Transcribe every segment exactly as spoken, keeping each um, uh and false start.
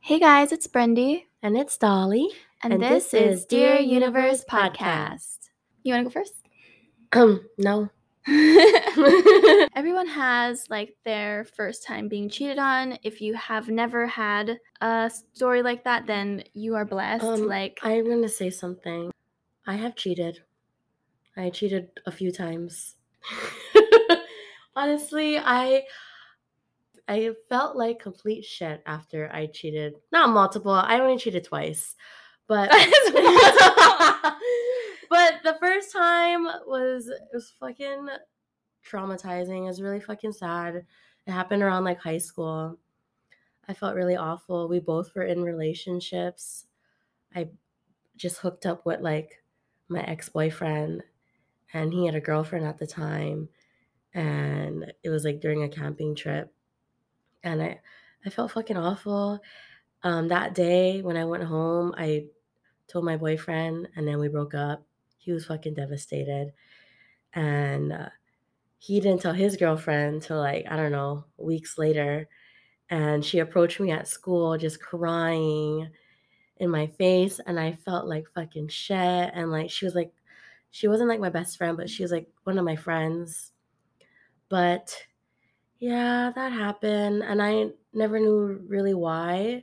Hey guys, it's Brendi. And it's Dolly. And, and this, this is Dear Universe Podcast. You want to go first? Um, no. Everyone has like their first time being cheated on. If you have never had a story like that, then you are blessed. Um, like I'm going to say something. I have cheated. I cheated a few times. Honestly, I... I felt like complete shit after I cheated. Not multiple. I only cheated twice. But but the first time was it was fucking traumatizing. It was really fucking sad. It happened around like high school. I felt really awful. We both were in relationships. I just hooked up with like my ex-boyfriend, and he had a girlfriend at the time, and it was like during a camping trip. And I, I felt fucking awful. Um, that day when I went home, I told my boyfriend, and then we broke up. He was fucking devastated. And uh, he didn't tell his girlfriend till like, I don't know, weeks later. And she approached me at school just crying in my face. And I felt like fucking shit. And like, she was like, she wasn't like my best friend, but she was like one of my friends. But... yeah, that happened, and I never knew really why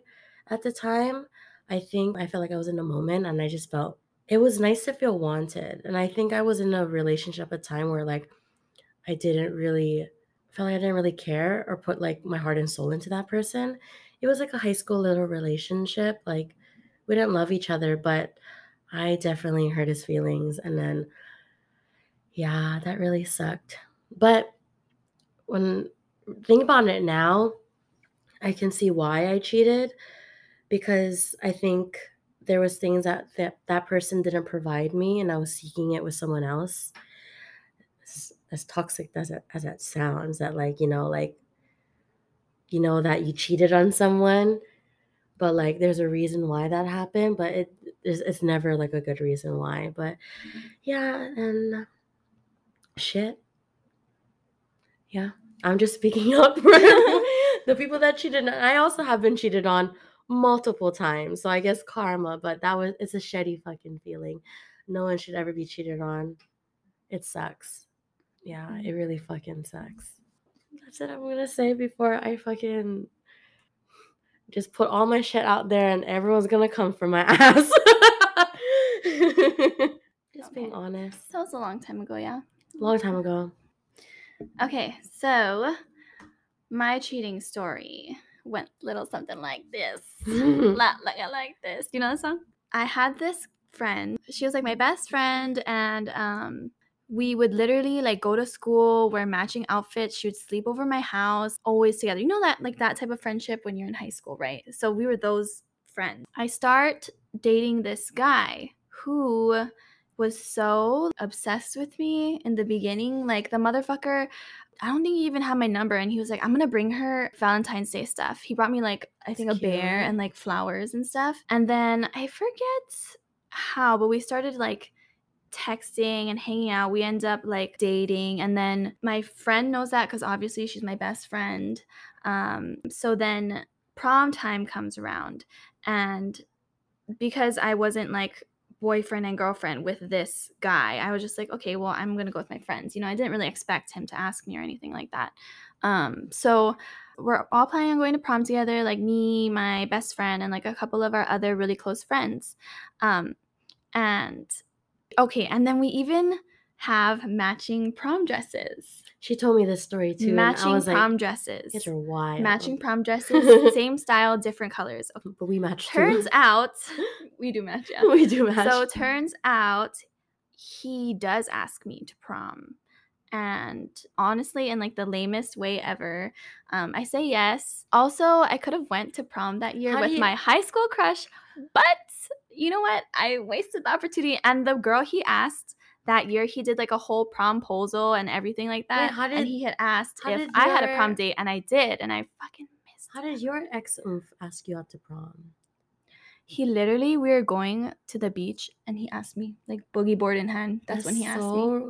at the time. I think I felt like I was in a moment, and I just felt it was nice to feel wanted. And I think I was in a relationship at a time where, like, I didn't really, felt like I didn't really care or put, like, my heart and soul into that person. It was, like, a high school little relationship. Like, we didn't love each other, but I definitely hurt his feelings. And then, yeah, that really sucked. But when... think about it now, I can see why I cheated, because I think there was things that, that that person didn't provide me, and I was seeking it with someone else. As, as toxic as that, as that sounds, that like, you know, like, you know that you cheated on someone, but like there's a reason why that happened, but it it's, it's never like a good reason why. But yeah, and shit. Yeah. I'm just speaking up for the people that cheated. I also have been cheated on multiple times, so I guess karma. But that was it's a shitty fucking feeling. No one should ever be cheated on. It sucks. Yeah, it really fucking sucks. That's it I'm gonna say before I fucking just put all my shit out there, and everyone's gonna come for my ass. Just being honest. That was a long time ago, yeah. Long time ago. Okay, so my cheating story went little something like this. Not like I like this. You know that song? I had this friend. She was like my best friend, and um, we would literally like go to school, wear matching outfits. She would sleep over my house, always together. You know that like that type of friendship when you're in high school, right? So we were those friends. I start dating this guy who was so obsessed with me in the beginning. Like, the motherfucker, I don't think he even had my number, and he was like, I'm gonna bring her Valentine's Day stuff. He brought me, like, I think That's a cute. bear and, like, flowers and stuff. And then I forget how, but we started, like, texting and hanging out. We end up, like, dating. And then my friend knows that because, obviously, she's my best friend. Um, so then prom time comes around. And because I wasn't, like, boyfriend and girlfriend with this guy, I was just like, okay, well, I'm gonna go with my friends. You know, I didn't really expect him to ask me or anything like that. Um, so we're all planning on going to prom together, like me, my best friend, and like a couple of our other really close friends. Um, and okay, and then we even have matching prom dresses. She told me this story too. Matching I was prom like, dresses. Kids are wild. Matching prom dresses, same style, different colors. Okay. But we match. Turns too. out, we do match. Yeah, we do match. So turns out, he does ask me to prom, and honestly, in like the lamest way ever, um, I say yes. Also, I could have went to prom that year How with you- my high school crush, but you know what? I wasted the opportunity. And the girl he asked. That year, he did, like, a whole promposal and everything like that. Wait, how did, and he had asked if your, I had a prom date, and I did, and I fucking missed How it. did your ex ask you out to prom? He literally, we were going to the beach, and he asked me, like, boogie board in hand. That's, That's when he asked so me.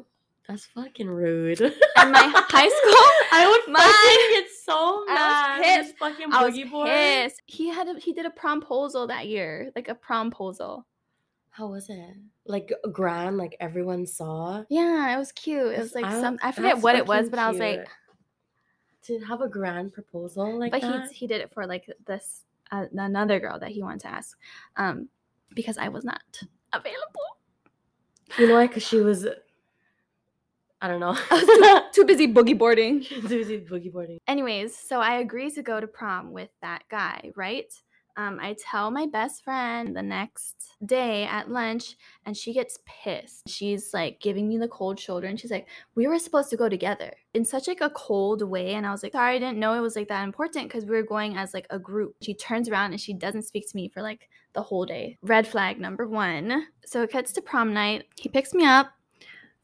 That's fucking rude. And my high school, I would my, fucking get so mad. I was pissed. His fucking boogie board. Pissed. He had a, he did a promposal that year, like a promposal. How was it? Like grand, like everyone saw. Yeah, it was cute. It was like I, some. I forget what it was, but cute. I was like, to have a grand proposal like but that. But he he did it for like this uh, another girl that he wanted to ask, um, because I was not available. You know why? Because she was. I don't know. I was too, too busy boogie boarding. Too busy boogie boarding. Anyways, so I agree to go to prom with that guy, right? Um, I tell my best friend the next day at lunch, and she gets pissed. She's like giving me the cold shoulder, and she's like, "We were supposed to go together," in such like a cold way. And I was like, "Sorry, I didn't know it was like that important because we were going as like a group." She turns around and she doesn't speak to me for like the whole day. Red flag number one. So it cuts to prom night. He picks me up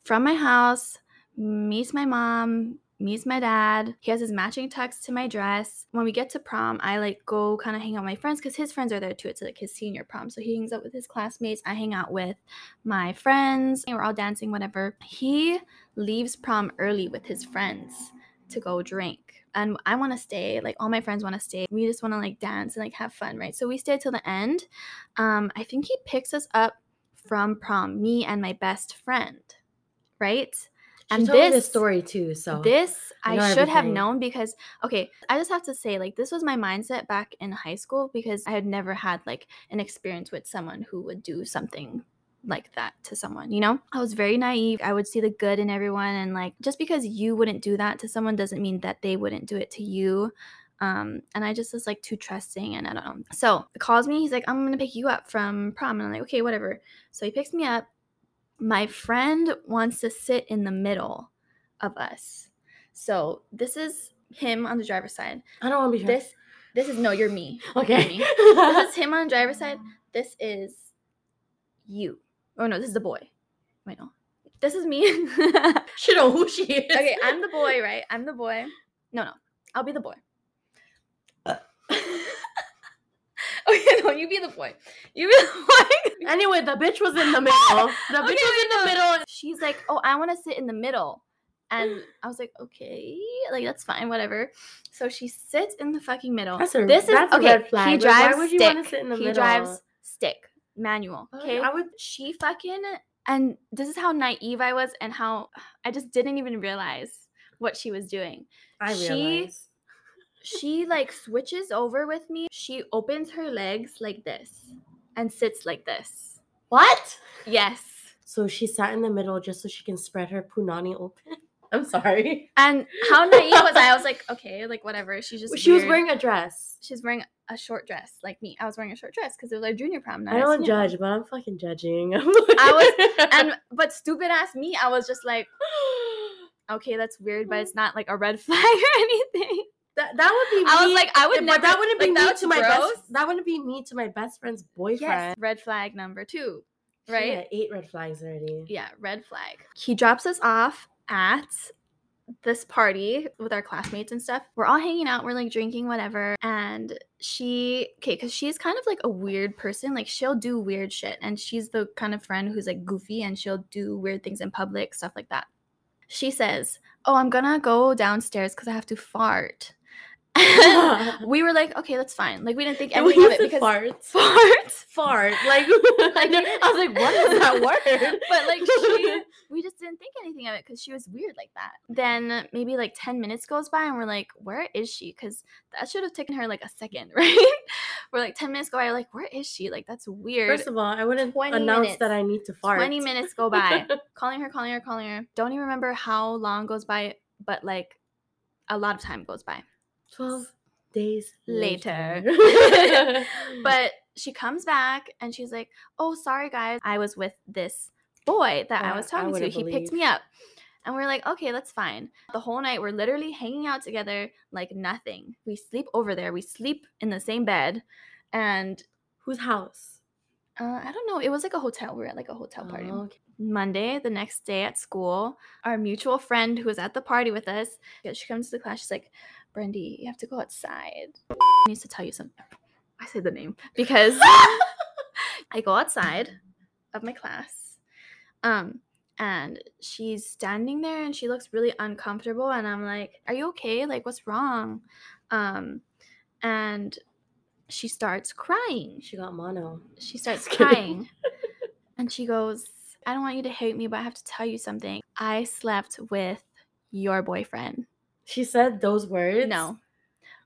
from my house, meets my mom, meets my dad. He has his matching tux to my dress. When we get to prom, I like go kind of hang out with my friends because his friends are there too. It's like his senior prom. So he hangs out with his classmates. I hang out with my friends. We're all dancing, whatever. He leaves prom early with his friends to go drink. And I want to stay. Like all my friends want to stay. We just want to like dance and like have fun, right? So we stay till the end. Um, I think he picks us up from prom, me and my best friend, right? She and told this, me this story too, so this I, I should everything. have known because okay, I just have to say like this was my mindset back in high school because I had never had like an experience with someone who would do something like that to someone, you know? I was very naive. I would see the good in everyone, and like just because you wouldn't do that to someone doesn't mean that they wouldn't do it to you. Um, and I just was like too trusting, and I don't know. So he calls me. He's like, "I'm gonna pick you up from prom," and I'm like, "Okay, whatever." So he picks me up. My friend wants to sit in the middle of us. So this is him on the driver's side. I don't want to be here. This, this is, no, you're me. Okay. You're me. This is him on the driver's side. This is you. Oh, no, this is the boy. Wait, no. This is me. She knows who she is. Okay, I'm the boy, right? I'm the boy. No, no. I'll be the boy. Uh. Okay, no, you be the boy. You be the boy. Anyway, the bitch was in the middle. The bitch okay, was in the middle. She's like, "Oh, I want to sit in the middle." And I was like, "Okay, like that's fine, whatever." So she sits in the fucking middle. That's a, this that's is okay. A red flag. He drives Why would you stick. Want to sit in the he middle? drives stick manual. Okay, I would. She fucking and this is how naive I was, and how I just didn't even realize what she was doing. I realized. She, She, like, switches over with me. She opens her legs like this and sits like this. What? Yes. So she sat in the middle just so she can spread her punani open? I'm sorry. And how naive was I? I was like, okay, like, whatever. She's just She weird. was wearing a dress. She's wearing a short dress, like me. I was wearing a short dress because it was our junior prom night. I don't judge, but I'm fucking judging. I was, and but stupid-ass me, I was just like, okay, that's weird, but it's not, like, a red flag or anything. That, that would be me. I was like, I would never. That wouldn't be like, me that to my gross. best. That wouldn't be me to my best friend's boyfriend. Yes. Red flag number two, right? Yeah, eight red flags already. Yeah, red flag. He drops us off at this party with our classmates and stuff. We're all hanging out. We're like drinking, whatever. And she, okay, because she's kind of like a weird person. Like she'll do weird shit, and she's the kind of friend who's like goofy, and she'll do weird things in public, stuff like that. She says, "Oh, I'm gonna go downstairs because I have to fart." We were like, okay, that's fine. Like we didn't think anything of it because farts, fart, fart. Like, like I was like, what is that word? But like she, we just didn't think anything of it because she was weird like that. Then maybe like ten minutes goes by and we're like, where is she? Because that should have taken her like a second, right? We're like ten minutes go by, like where is she? Like that's weird. First of all, I wouldn't announce minutes, that I need to fart. Twenty minutes go by, calling her, calling her, calling her. Don't even remember how long goes by, but like a lot of time goes by. twelve days later. later. But she comes back and she's like, "Oh, sorry, guys. I was with this boy that yeah, I was talking I to. He believed. picked me up." And we're like, okay, that's fine. The whole night, we're literally hanging out together like nothing. We sleep over there. We sleep in the same bed. And whose house? Uh, I don't know. It was like a hotel. We were at like a hotel party. Oh, okay. Monday, the next day at school, our mutual friend who was at the party with us, she comes to the class. She's like, "Brendi, you have to go outside. I need to tell you something." I said the name because I go outside of my class. Um, and she's standing there and she looks really uncomfortable, and I'm like, are you okay? Like, what's wrong? Um, and she starts crying. She got mono. She starts crying and she goes, I don't want you to hate me, but I have to tell you something. I slept with your boyfriend. She said those words? No.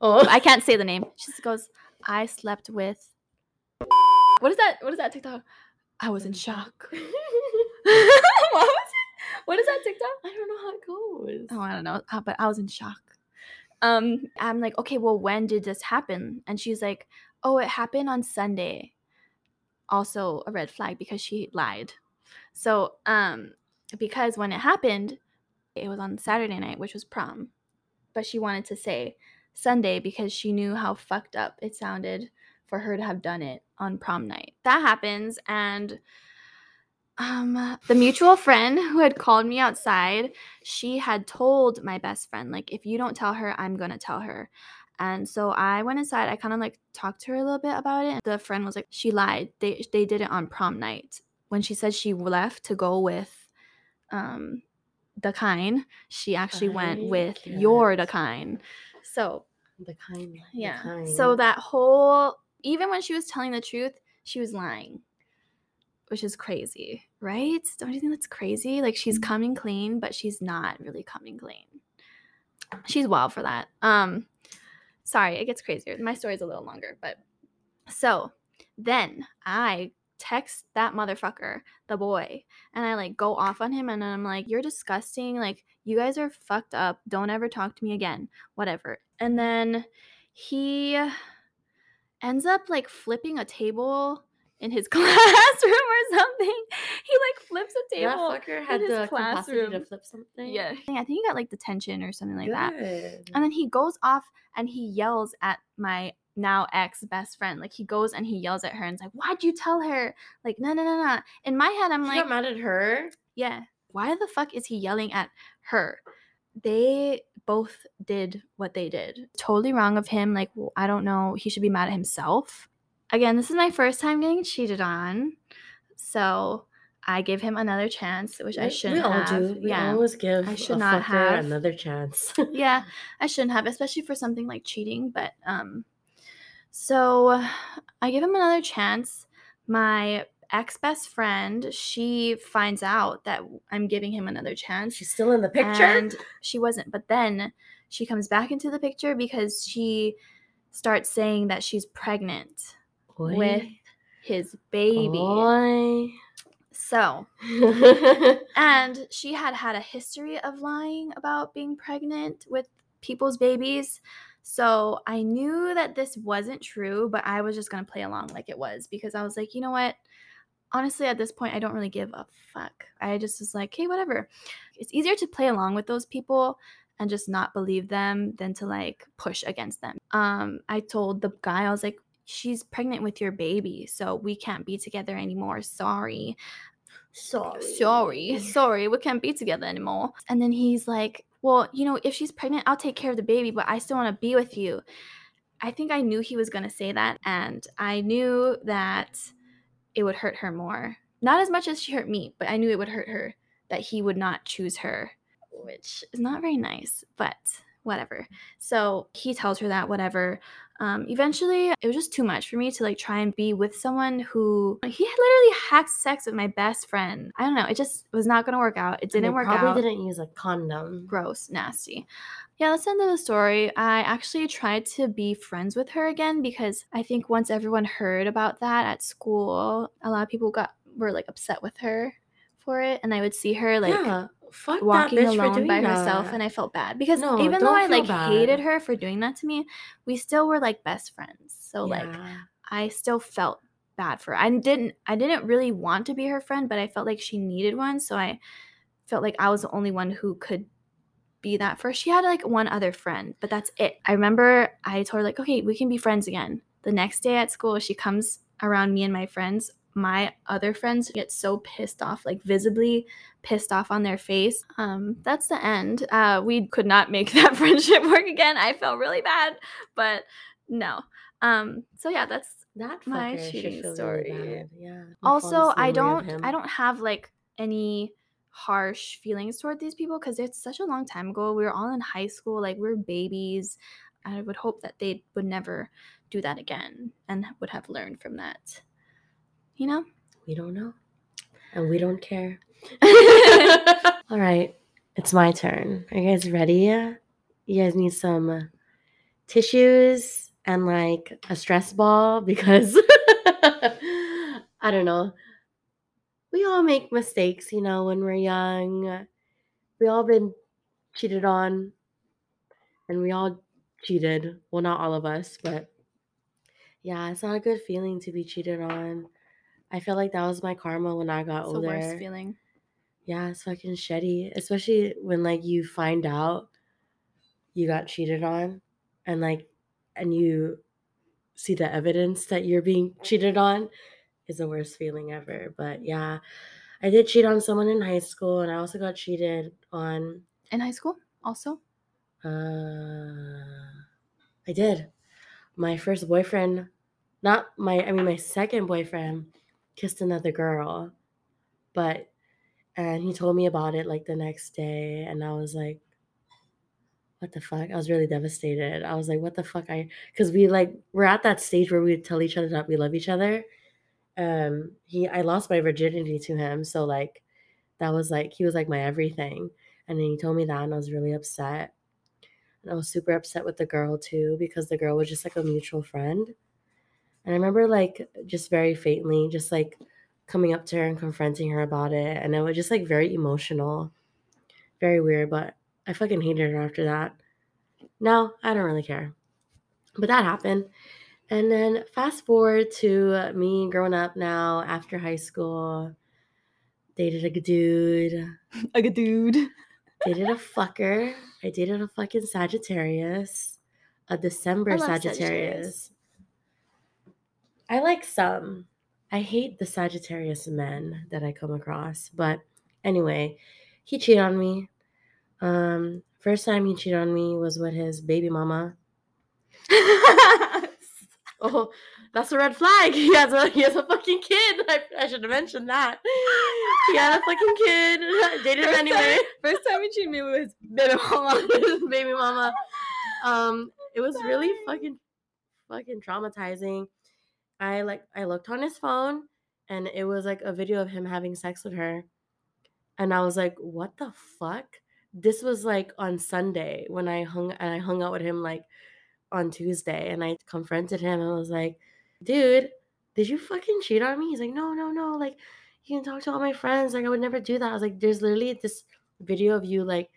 Oh. I can't say the name. She just goes, I slept with. What is that? What is that TikTok? I was in shock. What was it? What is that TikTok? I don't know how it goes. Oh, I don't know. Uh, but I was in shock. Um, I'm like, okay, well, when did this happen? And she's like, oh, it happened on Sunday. Also a red flag because she lied. So, um, because when it happened, it was on Saturday night, which was prom. But she wanted to say Sunday because she knew how fucked up it sounded for her to have done it on prom night. That happens, and um, the mutual friend who had called me outside, she had told my best friend, like, if you don't tell her, I'm going to tell her. And so I went inside. I kind of, like, talked to her a little bit about it. And the friend was like, she lied. They they did it on prom night. When she said she left to go with um, the kind, she actually I went with can't. your the kind. So the kind, yeah. The kind. So that whole, even when she was telling the truth, she was lying, which is crazy, right? Don't you think that's crazy? Like, she's coming clean, but she's not really coming clean. She's wild for that. Um, sorry, it gets crazier. My story's a little longer, but so then I text that motherfucker, the boy, and I like go off on him, and I'm like, you're disgusting, like, you guys are fucked up, don't ever talk to me again, whatever. And then he ends up like flipping a table in his classroom or something. He like flips a table. That fucker had in his the classroom capacity to flip something. Yeah, I think he got like detention or something like Good. that. And then he goes off and he yells at my now ex best friend. Like, he goes and he yells at her and's like, why'd you tell her? Like, no, no, no, no. In my head, I'm he like, got mad at her? Yeah. Why the fuck is he yelling at her? They both did what they did. Totally wrong of him. Like, well, I don't know. He should be mad at himself. Again, this is my first time getting cheated on. So I give him another chance, which I shouldn't have. We all do. We yeah. always give I should a not fucker have. another chance. Yeah, I shouldn't have, especially for something like cheating. But, um, so I give him another chance. My ex-best friend, she finds out that I'm giving him another chance. She's still in the picture? And she wasn't. But then she comes back into the picture because she starts saying that she's pregnant Boy. with his baby. Boy. So, and she had had a history of lying about being pregnant with people's babies. So I knew that this wasn't true, but I was just going to play along like it was, because I was like, you know what? Honestly, at this point, I don't really give a fuck. I just was like, hey, whatever. It's easier to play along with those people and just not believe them than to, like, push against them. Um, I told the guy, I was like, she's pregnant with your baby, so we can't be together anymore. Sorry. Sorry. Sorry. Sorry. We can't be together anymore. And then he's like, well, you know, if she's pregnant, I'll take care of the baby, but I still want to be with you. I think I knew he was going to say that, and I knew that it would hurt her more. Not as much as she hurt me, but I knew it would hurt her that he would not choose her, which is not very nice, but whatever. So he tells her that, whatever. Um, eventually, it was just too much for me to, like, try and be with someone who, like, he had literally hacked sex with my best friend. I don't know. It just was not going to work out. It didn't work out. Probably didn't use a condom. Gross. Nasty. Yeah, that's the end of the story. I actually tried to be friends with her again, because I think once everyone heard about that at school, a lot of people got were, like, upset with her for it. And I would see her, like, yeah, fuck walking that bitch alone for doing by that. herself, and I felt bad because no, even though I like bad. hated her for doing that to me, we still were like best friends. So yeah. like I still felt bad for her. I didn't I didn't really want to be her friend, but I felt like she needed one, so I felt like I was the only one who could be that for her. She had like one other friend, but that's it. I remember I told her like, okay, we can be friends again. The next day at school, she comes around me and my friends. My other friends get so pissed off, like visibly pissed off on their face. Um, that's the end. Uh, we could not make that friendship work again. I felt really bad, but no. Um, so yeah, that's that my cheating story. Really yeah. Also, I don't, I don't have like any harsh feelings toward these people, because it's such a long time ago. We were all in high school, like we were babies. I would hope that they would never do that again and would have learned from that. You know? We don't know. And we don't care. All right. It's my turn. Are you guys ready? You guys need some tissues and like a stress ball, because I don't know. We all make mistakes, you know, when we're young. We all been cheated on, and we all cheated. Well, not all of us, but yeah, it's not a good feeling to be cheated on. I feel like that was my karma when I got older. It's the worst feeling. Yeah, it's fucking shitty, especially when like you find out you got cheated on, and like, and you see the evidence that you're being cheated on. Is the worst feeling ever. But yeah, I did cheat on someone in high school, and I also got cheated on. In high school also? Uh, I did. My first boyfriend, not my, I mean my second boyfriend kissed another girl, but, and he told me about it like the next day, and I was like, what the fuck? I was really devastated. I was like, what the fuck? I, because we like, we're at that stage where we tell each other that we love each other. Um, he, I lost my virginity to him. So like, that was like, he was like my everything. And then he told me that, and I was really upset. And I was super upset with the girl too, because the girl was just like a mutual friend. And I remember like, just very faintly, just like coming up to her and confronting her about it. And it was just like very emotional, very weird, but I fucking hated her after that. Now I don't really care, but that happened. And then fast forward to me growing up now after high school, dated a good dude. A good dude. Dated a fucker. I dated a fucking Sagittarius, a December Sagittarius. Sagittarius. I like some. I hate the Sagittarius men that I come across. But anyway, he cheated on me. Um, first time he cheated on me was with his baby mama. Oh, that's a red flag. He has a he has a fucking kid. I, I should have mentioned that. He had a fucking kid. I dated first him anyway. Time, first time he cheated me with his baby mama. His baby mama. Um, it was really fucking fucking traumatizing. I like I looked on his phone, and it was like a video of him having sex with her, and I was like, what the fuck? This was like on Sunday when I hung and I hung out with him like on Tuesday, and I confronted him and was like, dude, did you fucking cheat on me? He's like, no, no, no. Like, you can talk to all my friends. Like, I would never do that. I was like, there's literally this video of you like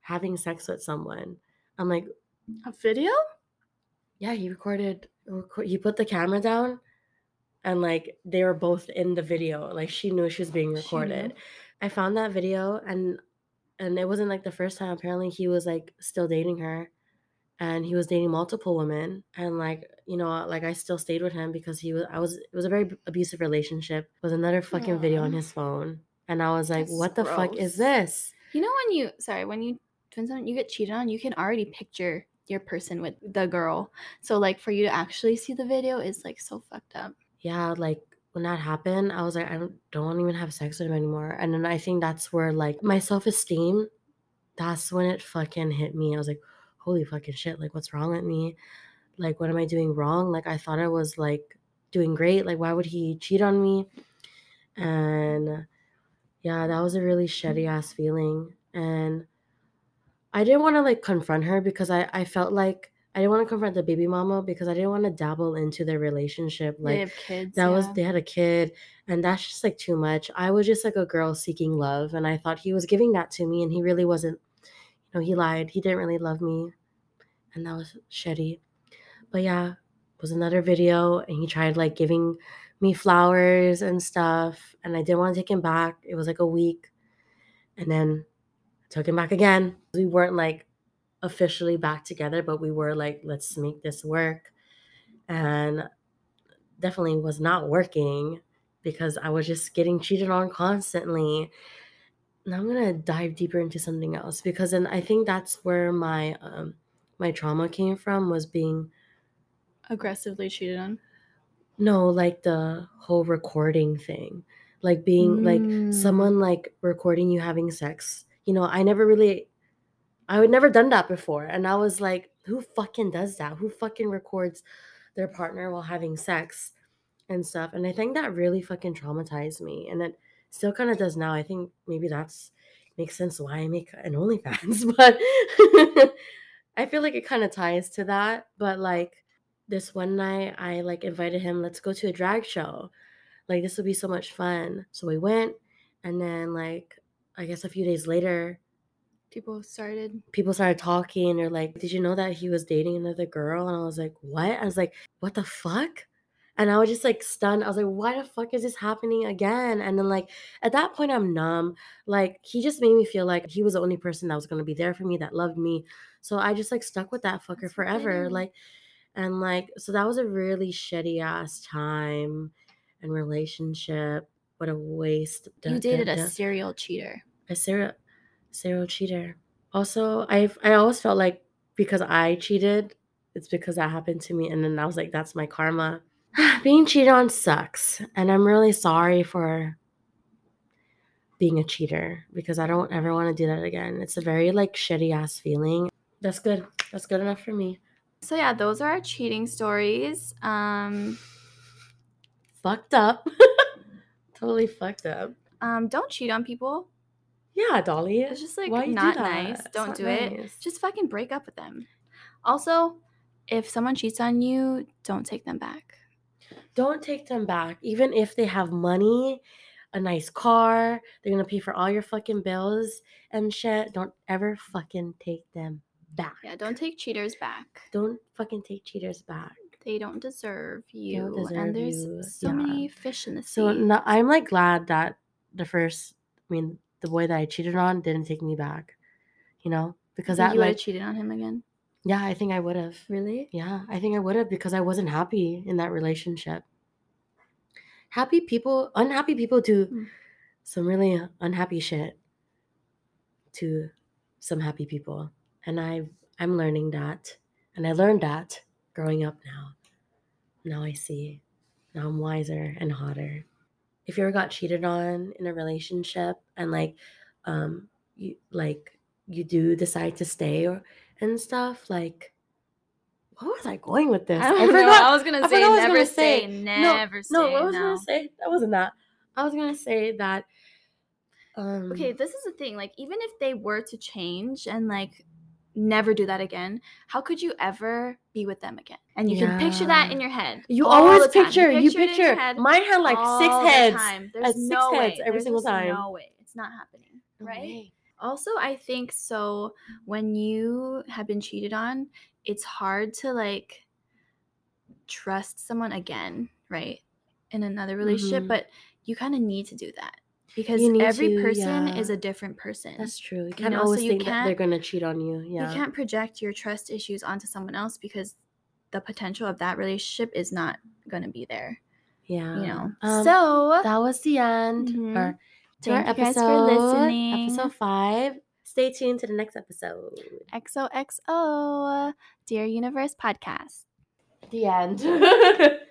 having sex with someone. I'm like, a video? Yeah, he recorded, record, he put the camera down, and like they were both in the video. Like, she knew she was being recorded. I found that video, and and it wasn't like the first time. Apparently he was like still dating her. And he was dating multiple women, and like, you know, like I still stayed with him because he was, I was, it was a very abusive relationship. It was another fucking Aww. video on his phone, and I was like, that's what gross. The fuck is this? You know, when you, sorry, when you, when you get cheated on, you can already picture your person with the girl. So like for you to actually see the video is like so fucked up. Yeah, like when that happened, I was like, I don't, don't even have sex with him anymore. And then I think that's where like my self-esteem, that's when it fucking hit me. I was like, holy fucking shit, like what's wrong with me? Like what am I doing wrong? Like I thought I was like doing great. Like why would he cheat on me? And yeah, that was a really shitty ass feeling. And I didn't want to like confront her because I, I felt like I didn't want to confront the baby mama because I didn't want to dabble into their relationship. Like they have kids, that yeah. was, they had a kid, and that's just like too much. I was just like a girl seeking love, and I thought he was giving that to me, and he really wasn't. No, he lied. He didn't really love me, and that was shitty. But yeah, it was another video, and he tried like giving me flowers and stuff, and I didn't want to take him back. It was like a week, and then I took him back again. We weren't like officially back together, but we were like, let's make this work, and definitely was not working because I was just getting cheated on constantly. Now I'm gonna dive deeper into something else, because then I think that's where my um, my trauma came from, was being aggressively cheated on. No, like the whole recording thing. like being mm. like someone like recording you having sex. You know, I never really, I had never done that before. And I was like, who fucking does that? Who fucking records their partner while having sex and stuff? And I think that really fucking traumatized me. And it still kind of does now. I think maybe that's makes sense why I make an OnlyFans. But I feel like it kind of ties to that. But like this one night, I like invited him, let's go to a drag show. Like this would be so much fun. So we went. And then like, I guess a few days later, people started people started talking, and they're like, did you know that he was dating another girl? And I was like, what? I was like, what the fuck? And I was just like stunned. I was like, why the fuck is this happening again? And then like at that point I'm numb. Like he just made me feel like he was the only person that was going to be there for me, that loved me. So I just like stuck with that fucker That's forever. Funny. Like, and like, so that was a really shitty ass time and relationship. What a waste. You da, dated da, da. a serial cheater. A serial serial cheater. Also, I I always felt like because I cheated, it's because that happened to me. And then I was like, that's my karma. Being cheated on sucks. And I'm really sorry for being a cheater because I don't ever want to do that again. It's a very like shitty ass feeling. That's good. That's good enough for me. So yeah, those are our cheating stories. Um, fucked up. Totally fucked up. Um, don't cheat on people. Yeah, Dolly. It's just like Why not do nice. Don't not do nice. It. Just fucking break up with them. Also, if someone cheats on you, don't take them back. Don't take them back. Even if they have money, a nice car, they're gonna pay for all your fucking bills and shit. Don't ever fucking take them back. Yeah, don't take cheaters back. Don't fucking take cheaters back. They don't deserve you. Don't deserve and there's you. so yeah. many fish in the sea. So no, I'm like glad that the first, I mean, the boy that I cheated on didn't take me back, you know, because that you would have like, cheated on him again. Yeah, I think I would have. Really? Yeah, I think I would have because I wasn't happy in that relationship. Happy people, unhappy people do mm. some really unhappy shit to some happy people, and I I'm learning that, and I learned that growing up now. Now I see. Now I'm wiser and hotter. If you ever got cheated on in a relationship and like, um, you like you do decide to stay or and stuff, like, what was I going with this? I, I forgot. I was gonna say was never gonna say, say never no, say. No, what was no. I gonna say? That wasn't that. I was gonna say that. Um, okay, this is the thing. Like, even if they were to change and like. Never do that again. How could you ever be with them again? And you yeah. can picture that in your head. You always picture. You picture. You picture head mine had like six heads. The There's six no heads way. every There's single time. No way. It's not happening. No right? Way. Also, I think so. When you have been cheated on, it's hard to like trust someone again, right? In another relationship, mm-hmm. but you kind of need to do that. Because every to, person yeah. is a different person. That's true. You can't you know? always so you think can't, that they're going to cheat on you. Yeah. You can't project your trust issues onto someone else because the potential of that relationship is not going to be there. Yeah. You know. Um, so. That was the end. Mm-hmm. Or to Thank our episode, you guys for listening. Episode five. Stay tuned to the next episode. X O X O. Dear Universe Podcast. The end.